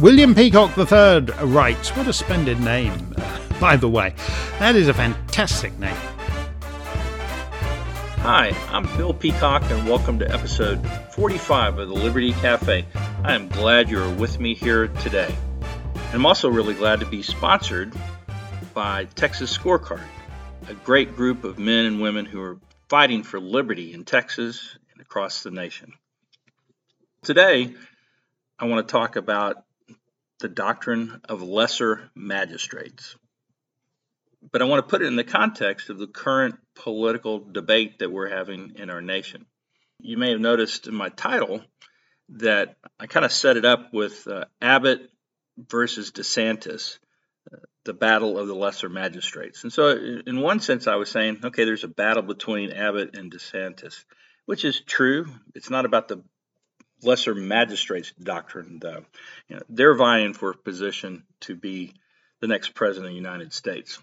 William Peacock III writes, what a splendid name, by the way. That is a fantastic name. Hi, I'm Bill Peacock, and welcome to episode 45 of the Liberty Café. I am glad you are with me here today. I'm also really glad to be sponsored by Texas Scorecard, a great group of men and women who are fighting for liberty in Texas and across the nation. Today, I want to talk about the doctrine of lesser magistrates. But I want to put it in the context of the current political debate that we're having in our nation. You may have noticed in my title that I kind of set it up with Abbott versus DeSantis, the battle of the lesser magistrates. And so in one sense, I was saying, okay, there's a battle between Abbott and DeSantis, which is true. It's not about the lesser magistrates doctrine, though. You know, they're vying for a position to be the next president of the United States.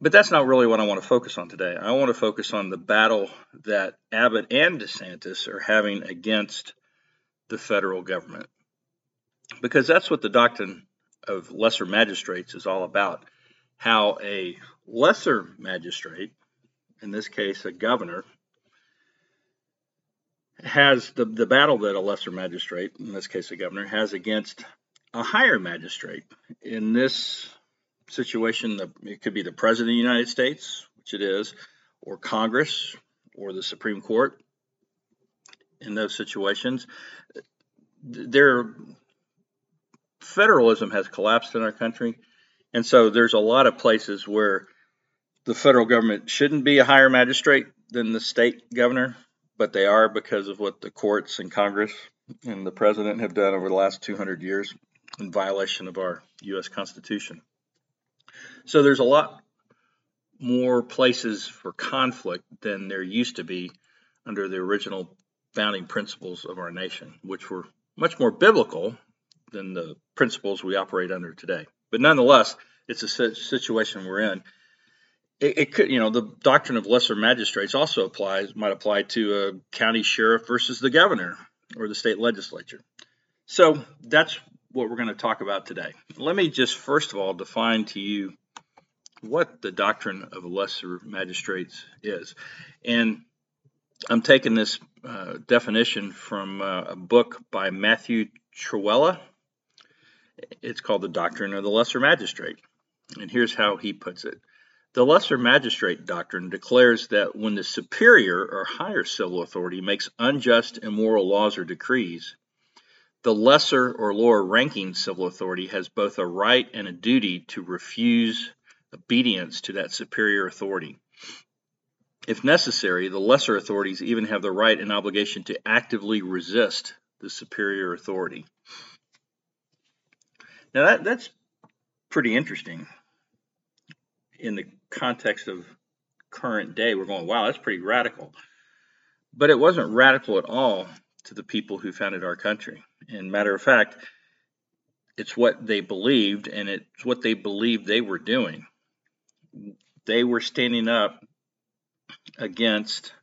But that's not really what I want to focus on today. I want to focus on the battle that Abbott and DeSantis are having against the federal government, because that's what the doctrine of lesser magistrates is all about. How a lesser magistrate, in this case a governor, has the battle that a lesser magistrate, in this case a governor, has against a higher magistrate. In this situation, it could be the President of the United States, which it is, or Congress, or the Supreme Court. In those situations, federalism has collapsed in our country, and so there's a lot of places where the federal government shouldn't be a higher magistrate than the state governor, but they are because of what the courts and Congress and the president have done over the last 200 years in violation of our U.S. Constitution. So there's a lot more places for conflict than there used to be under the original founding principles of our nation, which were much more biblical than the principles we operate under today. But nonetheless, it's a situation we're in. It could, you know, the doctrine of lesser magistrates also might apply to a county sheriff versus the governor or the state legislature. So that's what we're going to talk about today. Let me just first of all define to you what the doctrine of lesser magistrates is. And I'm taking this definition from a book by Matthew Truella. It's called The Doctrine of the Lesser Magistrate. And here's how he puts it. The lesser magistrate doctrine declares that when the superior or higher civil authority makes unjust, immoral laws or decrees, the lesser or lower ranking civil authority has both a right and a duty to refuse obedience to that superior authority. If necessary, the lesser authorities even have the right and obligation to actively resist the superior authority. Now that's pretty interesting. In the context of current day, we're going, wow, that's pretty radical. But it wasn't radical at all to the people who founded our country. And matter of fact, it's what they believed, and it's what they believed they were doing. They were standing up against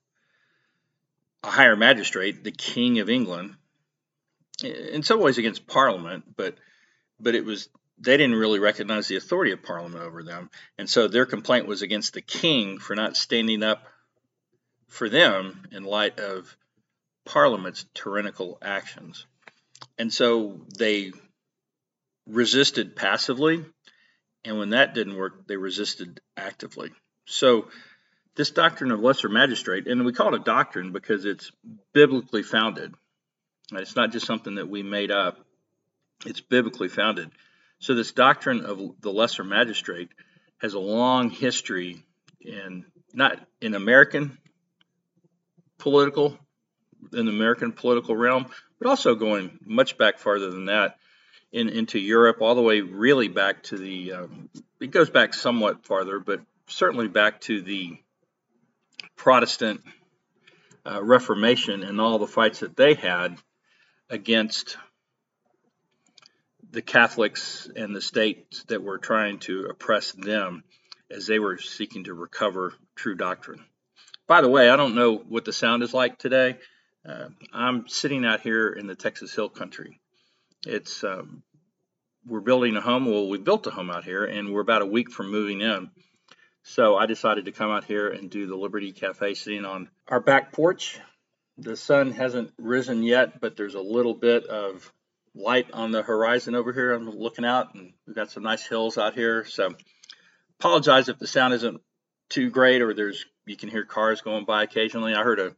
a higher magistrate, the King of England, in some ways against Parliament, but it was, they didn't really recognize the authority of Parliament over them. And so their complaint was against the king for not standing up for them in light of Parliament's tyrannical actions. And so they resisted passively. And when that didn't work, they resisted actively. So this doctrine of lesser magistrate, and we call it a doctrine because it's biblically founded. It's not just something that we made up. It's biblically founded. So this doctrine of the lesser magistrate has a long history in the American political realm, but also going much back farther than that into Europe, all the way really back to it goes back somewhat farther, but certainly back to the Protestant Reformation and all the fights that they had against the Catholics and the states that were trying to oppress them as they were seeking to recover true doctrine. By the way, I don't know what the sound is like today. I'm sitting out here in the Texas Hill Country. It's we're building a home. Well, we built a home out here, and we're about a week from moving in. So I decided to come out here and do the Liberty Café sitting on our back porch. The sun hasn't risen yet, but there's a little bit of light on the horizon over here. I'm looking out, and we've got some nice hills out here. So apologize if the sound isn't too great, or you can hear cars going by occasionally. I heard a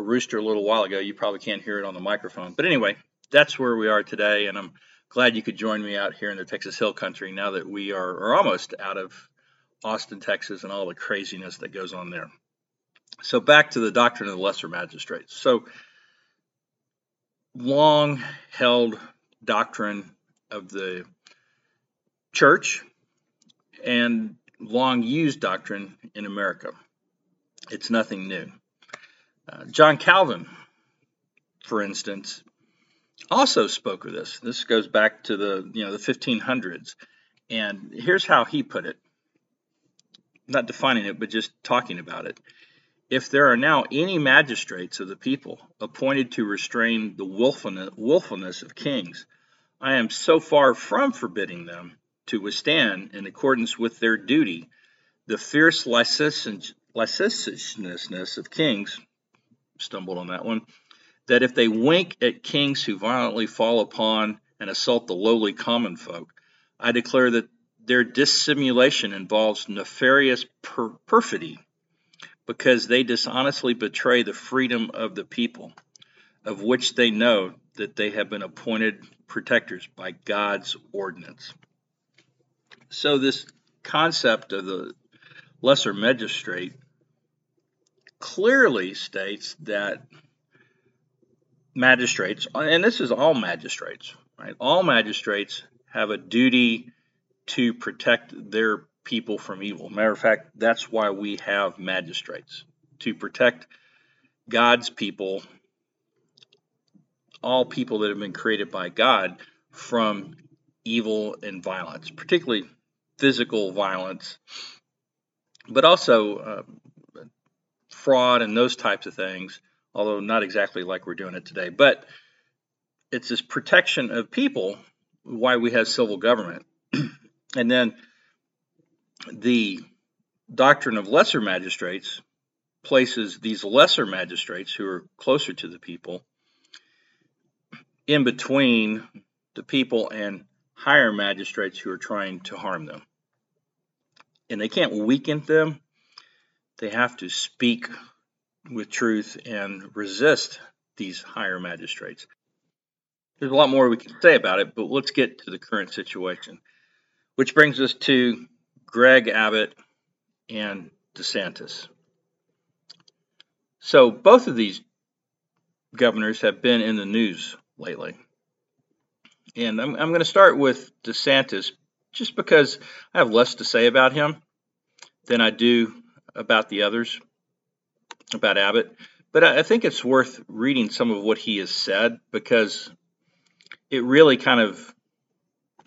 rooster a little while ago. You probably can't hear it on the microphone. But anyway, that's where we are today, and I'm glad you could join me out here in the Texas Hill Country now that we are almost out of Austin, Texas, and all the craziness that goes on there. So back to the Doctrine of the Lesser Magistrate. So long-held doctrine of the church and long-used doctrine in America. It's nothing new. John Calvin, for instance, also spoke of this. This goes back to the 1500s, and here's how he put it. Not defining it, but just talking about it. If there are now any magistrates of the people appointed to restrain the willfulness of kings, I am so far from forbidding them to withstand, in accordance with their duty, the fierce licentiousness of kings, stumbled on that one, that if they wink at kings who violently fall upon and assault the lowly common folk, I declare that their dissimulation involves nefarious perfidy, because they dishonestly betray the freedom of the people, of which they know that they have been appointed protectors by God's ordinance. So this concept of the lesser magistrate clearly states that magistrates, and this is all magistrates, right? All magistrates have a duty to protect their people from evil. Matter of fact, that's why we have magistrates, to protect God's people, all people that have been created by God, from evil and violence, particularly physical violence, but also fraud and those types of things, although not exactly like we're doing it today. But it's this protection of people why we have civil government. And then the doctrine of lesser magistrates places these lesser magistrates, who are closer to the people, in between the people and higher magistrates who are trying to harm them. And they can't weaken them. They have to speak with truth and resist these higher magistrates. There's a lot more we can say about it, but let's get to the current situation, which brings us to Greg Abbott and DeSantis. So both of these governors have been in the news lately. And I'm going to start with DeSantis just because I have less to say about him than I do about the others, about Abbott. But I think it's worth reading some of what he has said, because it really kind of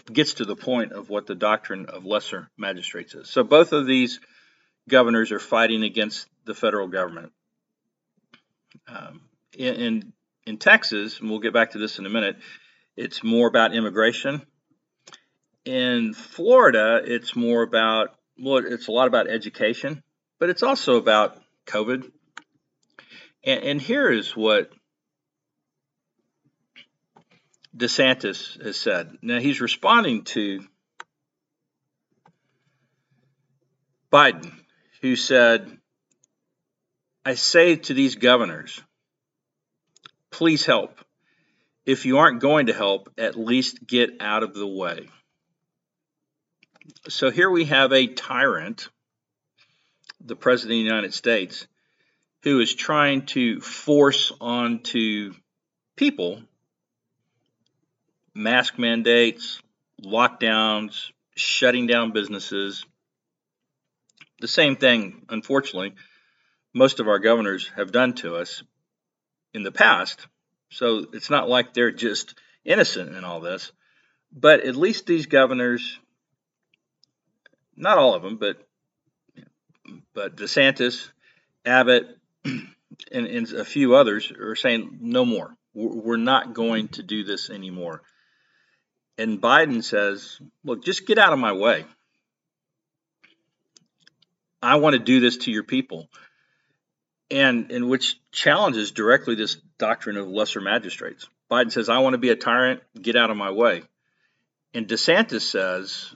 gets to the point of what the doctrine of lesser magistrates is. So both of these governors are fighting against the federal government. In Texas, and we'll get back to this in a minute, it's more about immigration. In Florida, it's more about, well, it's a lot about education, but it's also about COVID. And here is what DeSantis has said. Now, he's responding to Biden, who said, I say to these governors, please help. If you aren't going to help, at least get out of the way. So here we have a tyrant, the President of the United States, who is trying to force onto people mask mandates, lockdowns, shutting down businesses. The same thing, unfortunately, most of our governors have done to us in the past. So it's not like they're just innocent in all this. But at least these governors, not all of them, but DeSantis, Abbott, and a few others are saying no more. We're not going to do this anymore. And Biden says, look, just get out of my way. I want to do this to your people. And which challenges directly this doctrine of lesser magistrates. Biden says, I want to be a tyrant, get out of my way. And DeSantis says,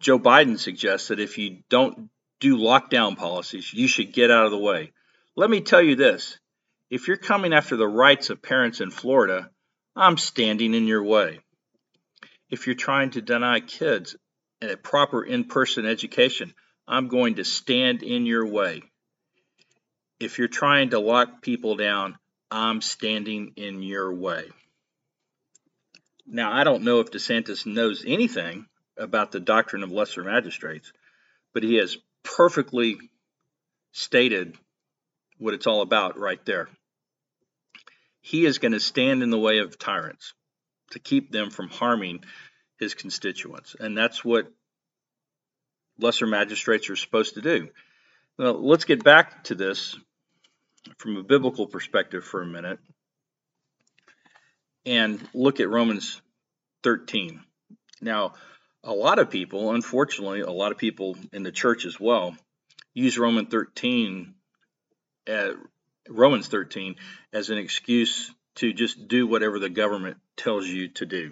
Joe Biden suggests that if you don't do lockdown policies, you should get out of the way. Let me tell you this. If you're coming after the rights of parents in Florida, I'm standing in your way. If you're trying to deny kids a proper in-person education, I'm going to stand in your way. If you're trying to lock people down, I'm standing in your way. Now, I don't know if DeSantis knows anything about the doctrine of lesser magistrates, but he has perfectly stated what it's all about right there. He is going to stand in the way of tyrants to keep them from harming his constituents. And that's what lesser magistrates are supposed to do. Now, let's get back to this from a biblical perspective for a minute and look at Romans 13. Now, a lot of people, unfortunately, a lot of people in the church as well, use Romans 13 as an excuse to just do whatever the government tells you to do.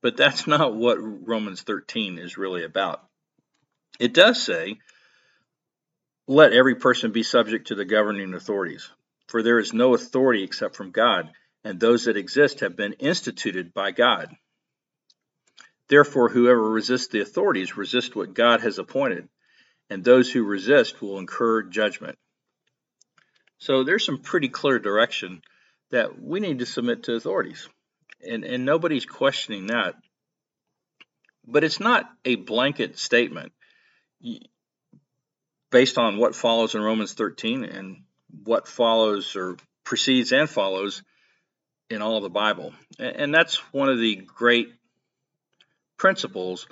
But that's not what Romans 13 is really about. It does say, let every person be subject to the governing authorities, for there is no authority except from God, and those that exist have been instituted by God. Therefore, whoever resists the authorities resists what God has appointed, and those who resist will incur judgment. So there's some pretty clear direction that we need to submit to authorities. And nobody's questioning that. But it's not a blanket statement based on what follows in Romans 13 and what follows or precedes and follows in all the Bible. And that's one of the great principles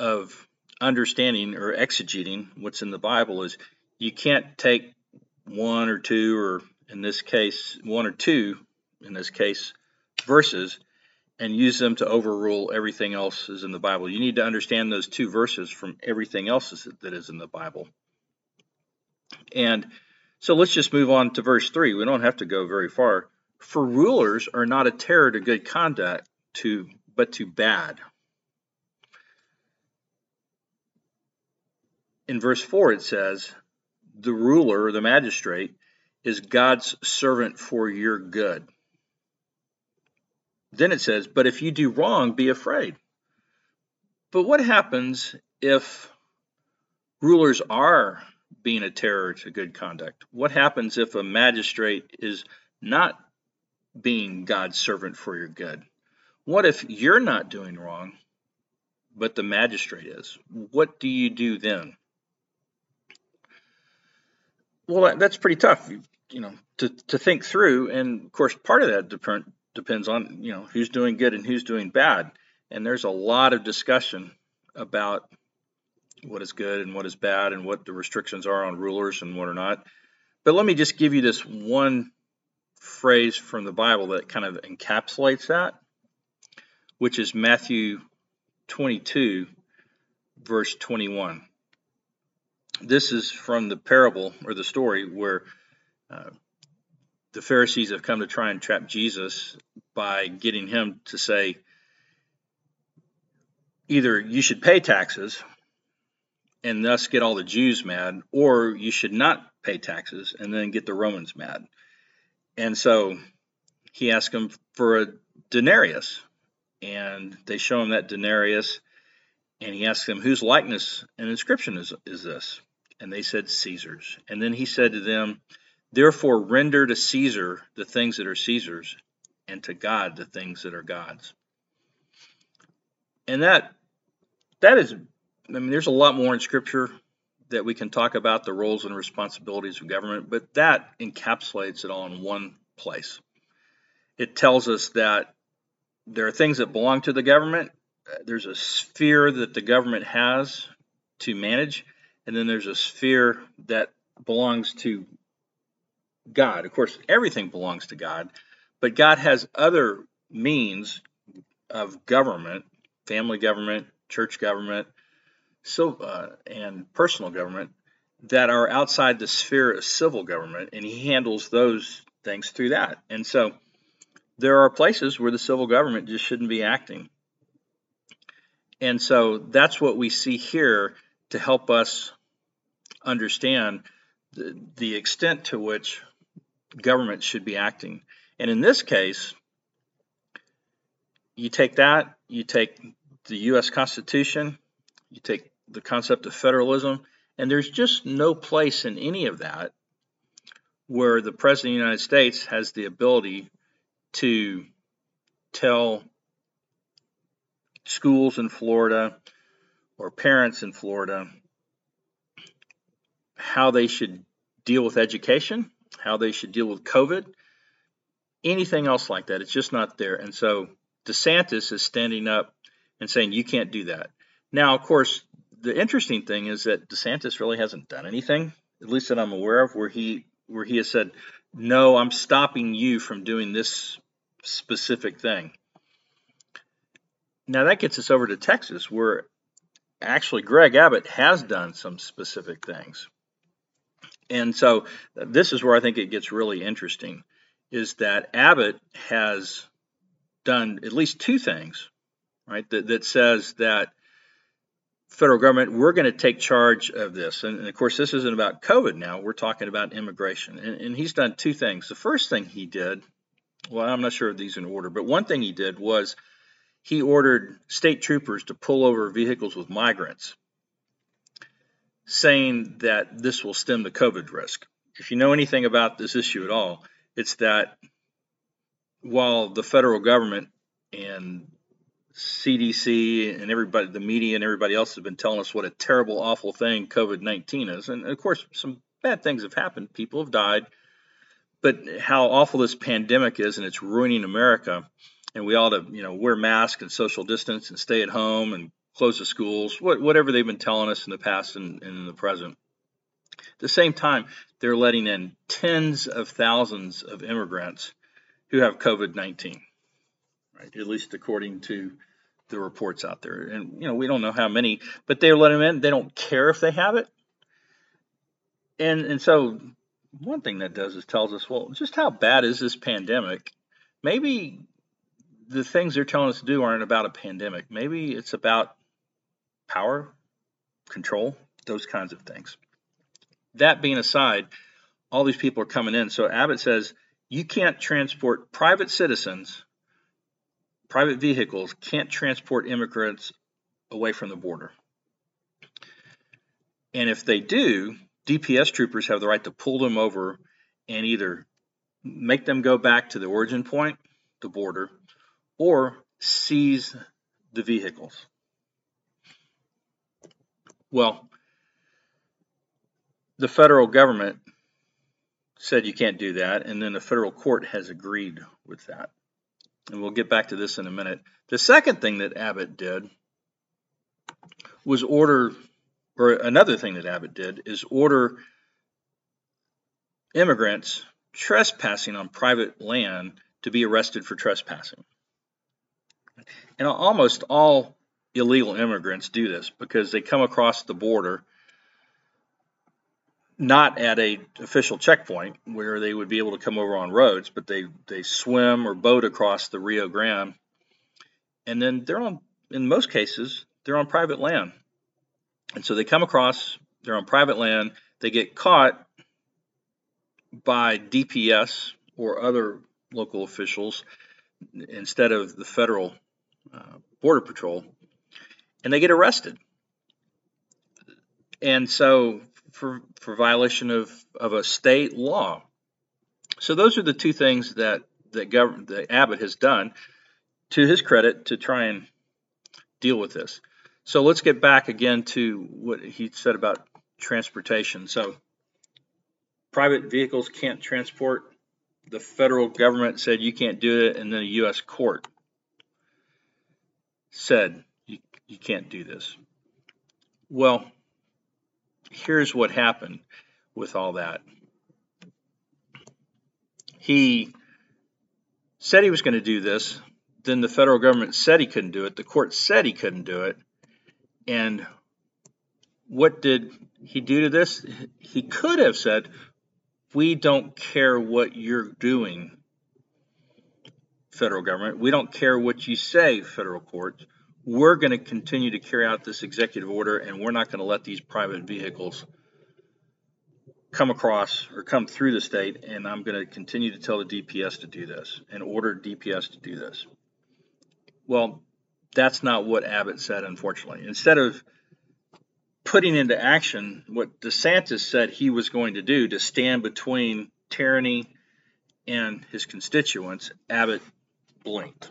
of understanding or exegeting what's in the Bible is you can't take one or two, in this case, verses, and use them to overrule everything else is in the Bible. You need to understand those two verses from everything else that is in the Bible. And so let's just move on to verse 3. We don't have to go very far. For rulers are not a terror to good conduct, but to bad. In verse 4 it says, the ruler, the magistrate, is God's servant for your good. Then it says, but if you do wrong, be afraid. But what happens if rulers are being a terror to good conduct? What happens if a magistrate is not being God's servant for your good? What if you're not doing wrong, but the magistrate is? What do you do then? Well, that's pretty tough, to think through. And of course, part of that depends on, who's doing good and who's doing bad. And there's a lot of discussion about what is good and what is bad and what the restrictions are on rulers and what are not. But let me just give you this one phrase from the Bible that kind of encapsulates that, which is Matthew 22, verse 21. This is from the parable or the story where the Pharisees have come to try and trap Jesus by getting him to say, either you should pay taxes and thus get all the Jews mad, or you should not pay taxes and then get the Romans mad. And so he asked him for a denarius, and they show him that denarius, and he asked them, whose likeness and inscription is this? And they said, Caesar's. And then he said to them, therefore render to Caesar the things that are Caesar's, and to God the things that are God's. And that is, there's a lot more in Scripture that we can talk about the roles and responsibilities of government, but that encapsulates it all in one place. It tells us that there are things that belong to the government. There's a sphere that the government has to manage, and then there's a sphere that belongs to God. Of course, everything belongs to God, but God has other means of government, family government, church government, and personal government that are outside the sphere of civil government, and he handles those things through that. And so there are places where the civil government just shouldn't be acting. And so that's what we see here to help us understand the extent to which government should be acting. And in this case, you take the U.S. Constitution, you take the concept of federalism, and there's just no place in any of that where the President of the United States has the ability to tell schools in Florida or parents in Florida how they should deal with education, how they should deal with COVID, anything else like that. It's just not there. And so DeSantis is standing up and saying, you can't do that. Now, of course, the interesting thing is that DeSantis really hasn't done anything, at least that I'm aware of, where he has said, no, I'm stopping you from doing this specific thing. Now that gets us over to Texas, where actually Greg Abbott has done some specific things. And so this is where I think it gets really interesting, is that Abbott has done at least two things, right, that says that federal government, we're going to take charge of this. And of course, this isn't about COVID now. We're talking about immigration. And he's done two things. The first thing he did, well, I'm not sure if these are in order, but one thing he did was he ordered state troopers to pull over vehicles with migrants, saying that this will stem the COVID risk. If you know anything about this issue at all, it's that while the federal government and CDC and everybody, the media and everybody else have been telling us what a terrible, awful thing COVID-19 is. And of course, some bad things have happened. People have died. But how awful this pandemic is, and it's ruining America. And we ought to, wear masks and social distance and stay at home and close the schools, whatever they've been telling us in the past and in the present. At the same time, they're letting in tens of thousands of immigrants who have COVID-19. Right, at least according to the reports out there. And, we don't know how many, but they let them in. They don't care if they have it. And so one thing that does is tells us, well, just how bad is this pandemic? Maybe the things they're telling us to do aren't about a pandemic. Maybe it's about power, control, those kinds of things. That being aside, all these people are coming in. So Abbott says, you can't transport private citizens. Private vehicles can't transport immigrants away from the border. And if they do, DPS troopers have the right to pull them over and either make them go back to the origin point, the border, or seize the vehicles. Well, the federal government said you can't do that, and then the federal court has agreed with that. And we'll get back to this in a minute. The second thing that Abbott did was order immigrants trespassing on private land to be arrested for trespassing. And almost all illegal immigrants do this because they come across the border not at an official checkpoint where they would be able to come over on roads, but they swim or boat across the Rio Grande. And then in most cases, they're on private land. And so they come across, they're on private land, they get caught by DPS or other local officials instead of the federal border patrol, and they get arrested. And so for violation of a state law. So those are the two things that Abbott has done, to his credit, to try and deal with this. So let's get back again to what he said about transportation. So private vehicles can't transport. The federal government said you can't do it, and then a U.S. court said you can't do this. Well, here's what happened with all that. He said he was going to do this. then the federal government said he couldn't do it. The court said he couldn't do it. And what did he do to this? He could have said, we don't care what you're doing, federal government. We don't care what you say, federal courts. We're going to continue to carry out this executive order, and we're not going to let these private vehicles come across or come through the state, and I'm going to continue to tell the DPS to do this and order DPS to do this. Well, that's not what Abbott said, unfortunately. Instead of putting into action what DeSantis said he was going to do to stand between tyranny and his constituents, Abbott blinked,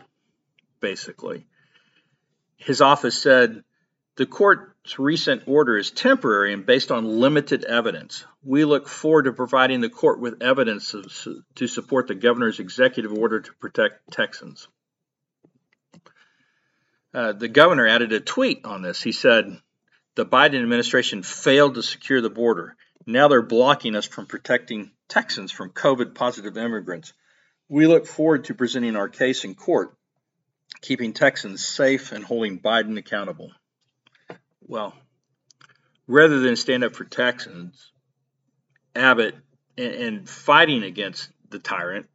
basically. His office said, the court's recent order is temporary and based on limited evidence. We look forward to providing the court with evidence to support the governor's executive order to protect Texans. The governor added a tweet on this. He said, the Biden administration failed to secure the border. Now they're blocking us from protecting Texans from COVID-positive immigrants. We look forward to presenting our case in court, keeping Texans safe and holding Biden accountable. Well, rather than stand up for Texans, Abbott, and fighting against the tyrant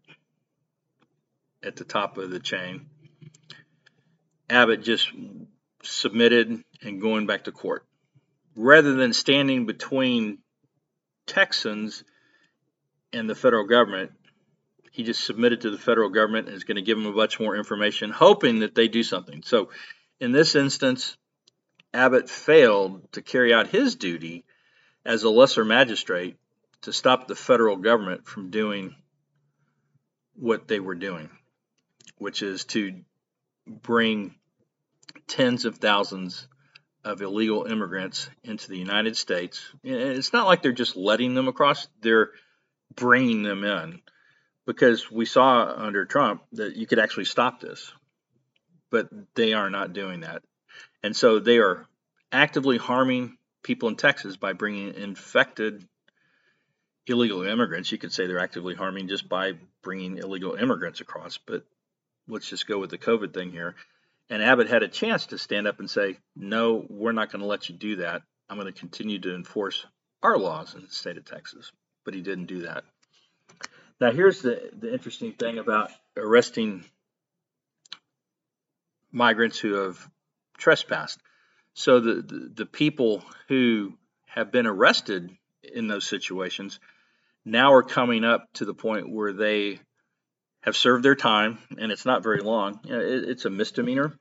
at the top of the chain, Abbott just submitted and going back to court. Rather than standing between Texans and the federal government, he just submitted to the federal government and is going to give them a bunch more information, hoping that they do something. So in this instance, Abbott failed to carry out his duty as a lesser magistrate to stop the federal government from doing what they were doing, which is to bring tens of thousands of illegal immigrants into the United States. And it's not like they're just letting them across, they're bringing them in, because we saw under Trump that you could actually stop this, but they are not doing that. And so they are actively harming people in Texas by bringing infected illegal immigrants. You could say they're actively harming just by bringing illegal immigrants across, but let's just go with the COVID thing here. And Abbott had a chance to stand up and say, no, we're not going to let you do that. I'm going to continue to enforce our laws in the state of Texas. But he didn't do that. Now, here's the interesting thing about arresting migrants who have trespassed. So the people who have been arrested in those situations now are coming up to the point where they have served their time, and it's not very long. It's a misdemeanor.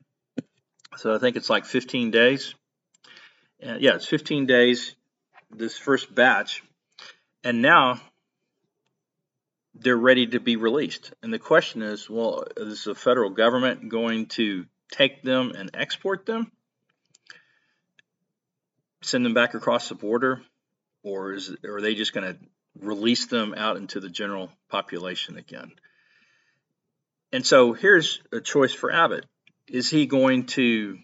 So I think it's like 15 days. Yeah, it's 15 days, this first batch. And now they're ready to be released. And the question is, well, is the federal government going to take them and export them, send them back across the border, or are they just going to release them out into the general population again? And so here's a choice for Abbott. Is he going to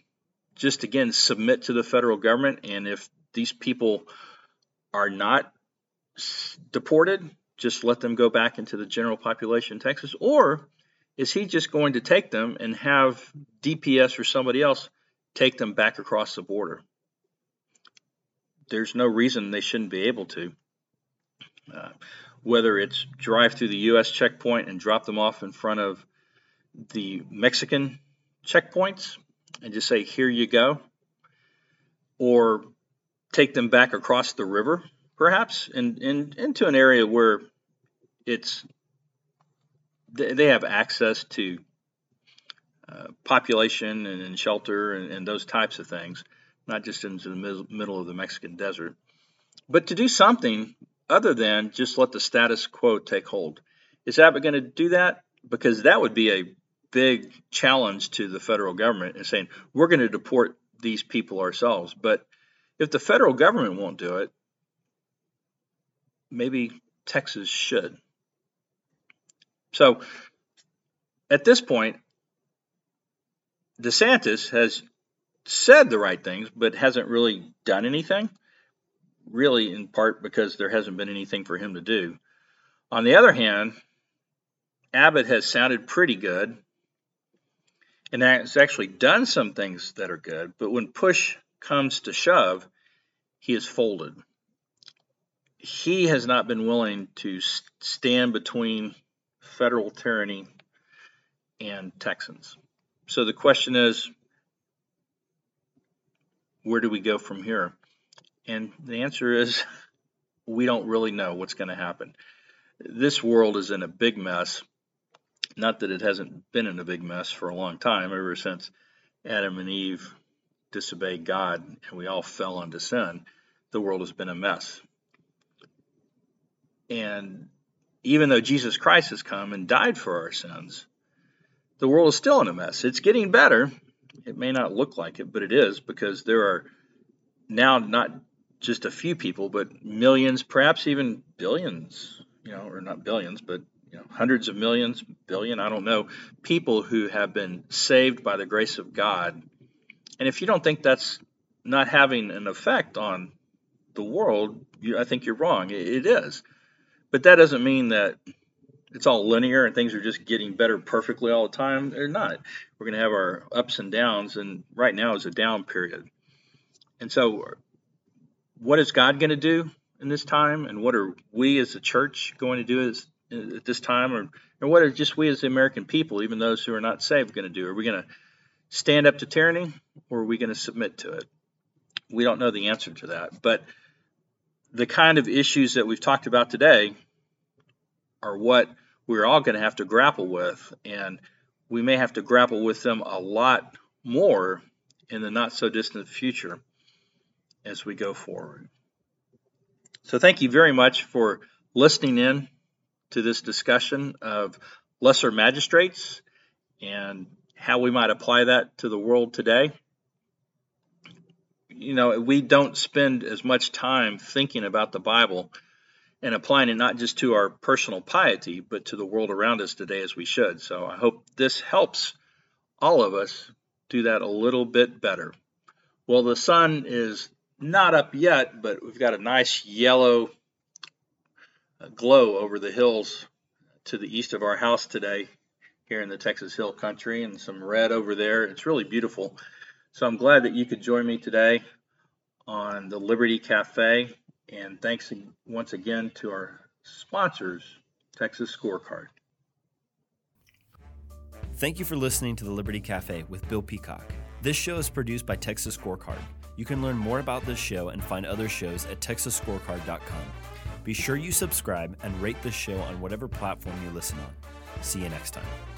just, again, submit to the federal government, and if these people are not deported, just let them go back into the general population in Texas? Or is he just going to take them and have DPS or somebody else take them back across the border? There's no reason they shouldn't be able to. Whether it's drive through the U.S. checkpoint and drop them off in front of the Mexican checkpoints and just say, here you go, or take them back across the river, perhaps, and into an area where it's they have access to population and shelter and those types of things, not just into the middle of the Mexican desert, but to do something other than just let the status quo take hold. Is Abbott going to do that? Because that would be a big challenge to the federal government in saying, we're going to deport these people ourselves. But if the federal government won't do it, maybe Texas should. So at this point, DeSantis has said the right things, but hasn't really done anything, really in part because there hasn't been anything for him to do. On the other hand, Abbott has sounded pretty good and has actually done some things that are good, but when push comes to shove, he is folded. He has not been willing to stand between federal tyranny and Texans. So the question is, where do we go from here? And the answer is, we don't really know what's going to happen. This world is in a big mess. Not that it hasn't been in a big mess for a long time, ever since Adam and Eve disobeyed God and we all fell into sin. The world has been a mess. And even though Jesus Christ has come and died for our sins, the world is still in a mess. It's getting better. It may not look like it, but it is, because there are now not just a few people, but millions, perhaps even billions, or not billions, but hundreds of millions, billion, I don't know, people who have been saved by the grace of God. And if you don't think that's not having an effect on the world, I think you're wrong. It is. But that doesn't mean that it's all linear and things are just getting better perfectly all the time. They're not. We're going to have our ups and downs, and right now is a down period. And so what is God going to do in this time, and what are we as a church going to do at this time, or what are just we as the American people, even those who are not saved, going to do? Are we going to stand up to tyranny, or are we going to submit to it? We don't know the answer to that, but the kind of issues that we've talked about today are what we're all going to have to grapple with, and we may have to grapple with them a lot more in the not-so-distant future as we go forward. So thank you very much for listening in to this discussion of lesser magistrates and how we might apply that to the world today. We don't spend as much time thinking about the Bible and applying it not just to our personal piety, but to the world around us today as we should. So I hope this helps all of us do that a little bit better. Well, the sun is not up yet, but we've got a nice yellow glow over the hills to the east of our house today here in the Texas Hill Country, and some red over there. It's really beautiful. So I'm glad that you could join me today on the Liberty Café, and thanks once again to our sponsors, Texas Scorecard. Thank you for listening to the Liberty Café with Bill Peacock. This show is produced by Texas Scorecard. You can learn more about this show and find other shows at texasscorecard.com. Be sure you subscribe and rate this show on whatever platform you listen on. See you next time.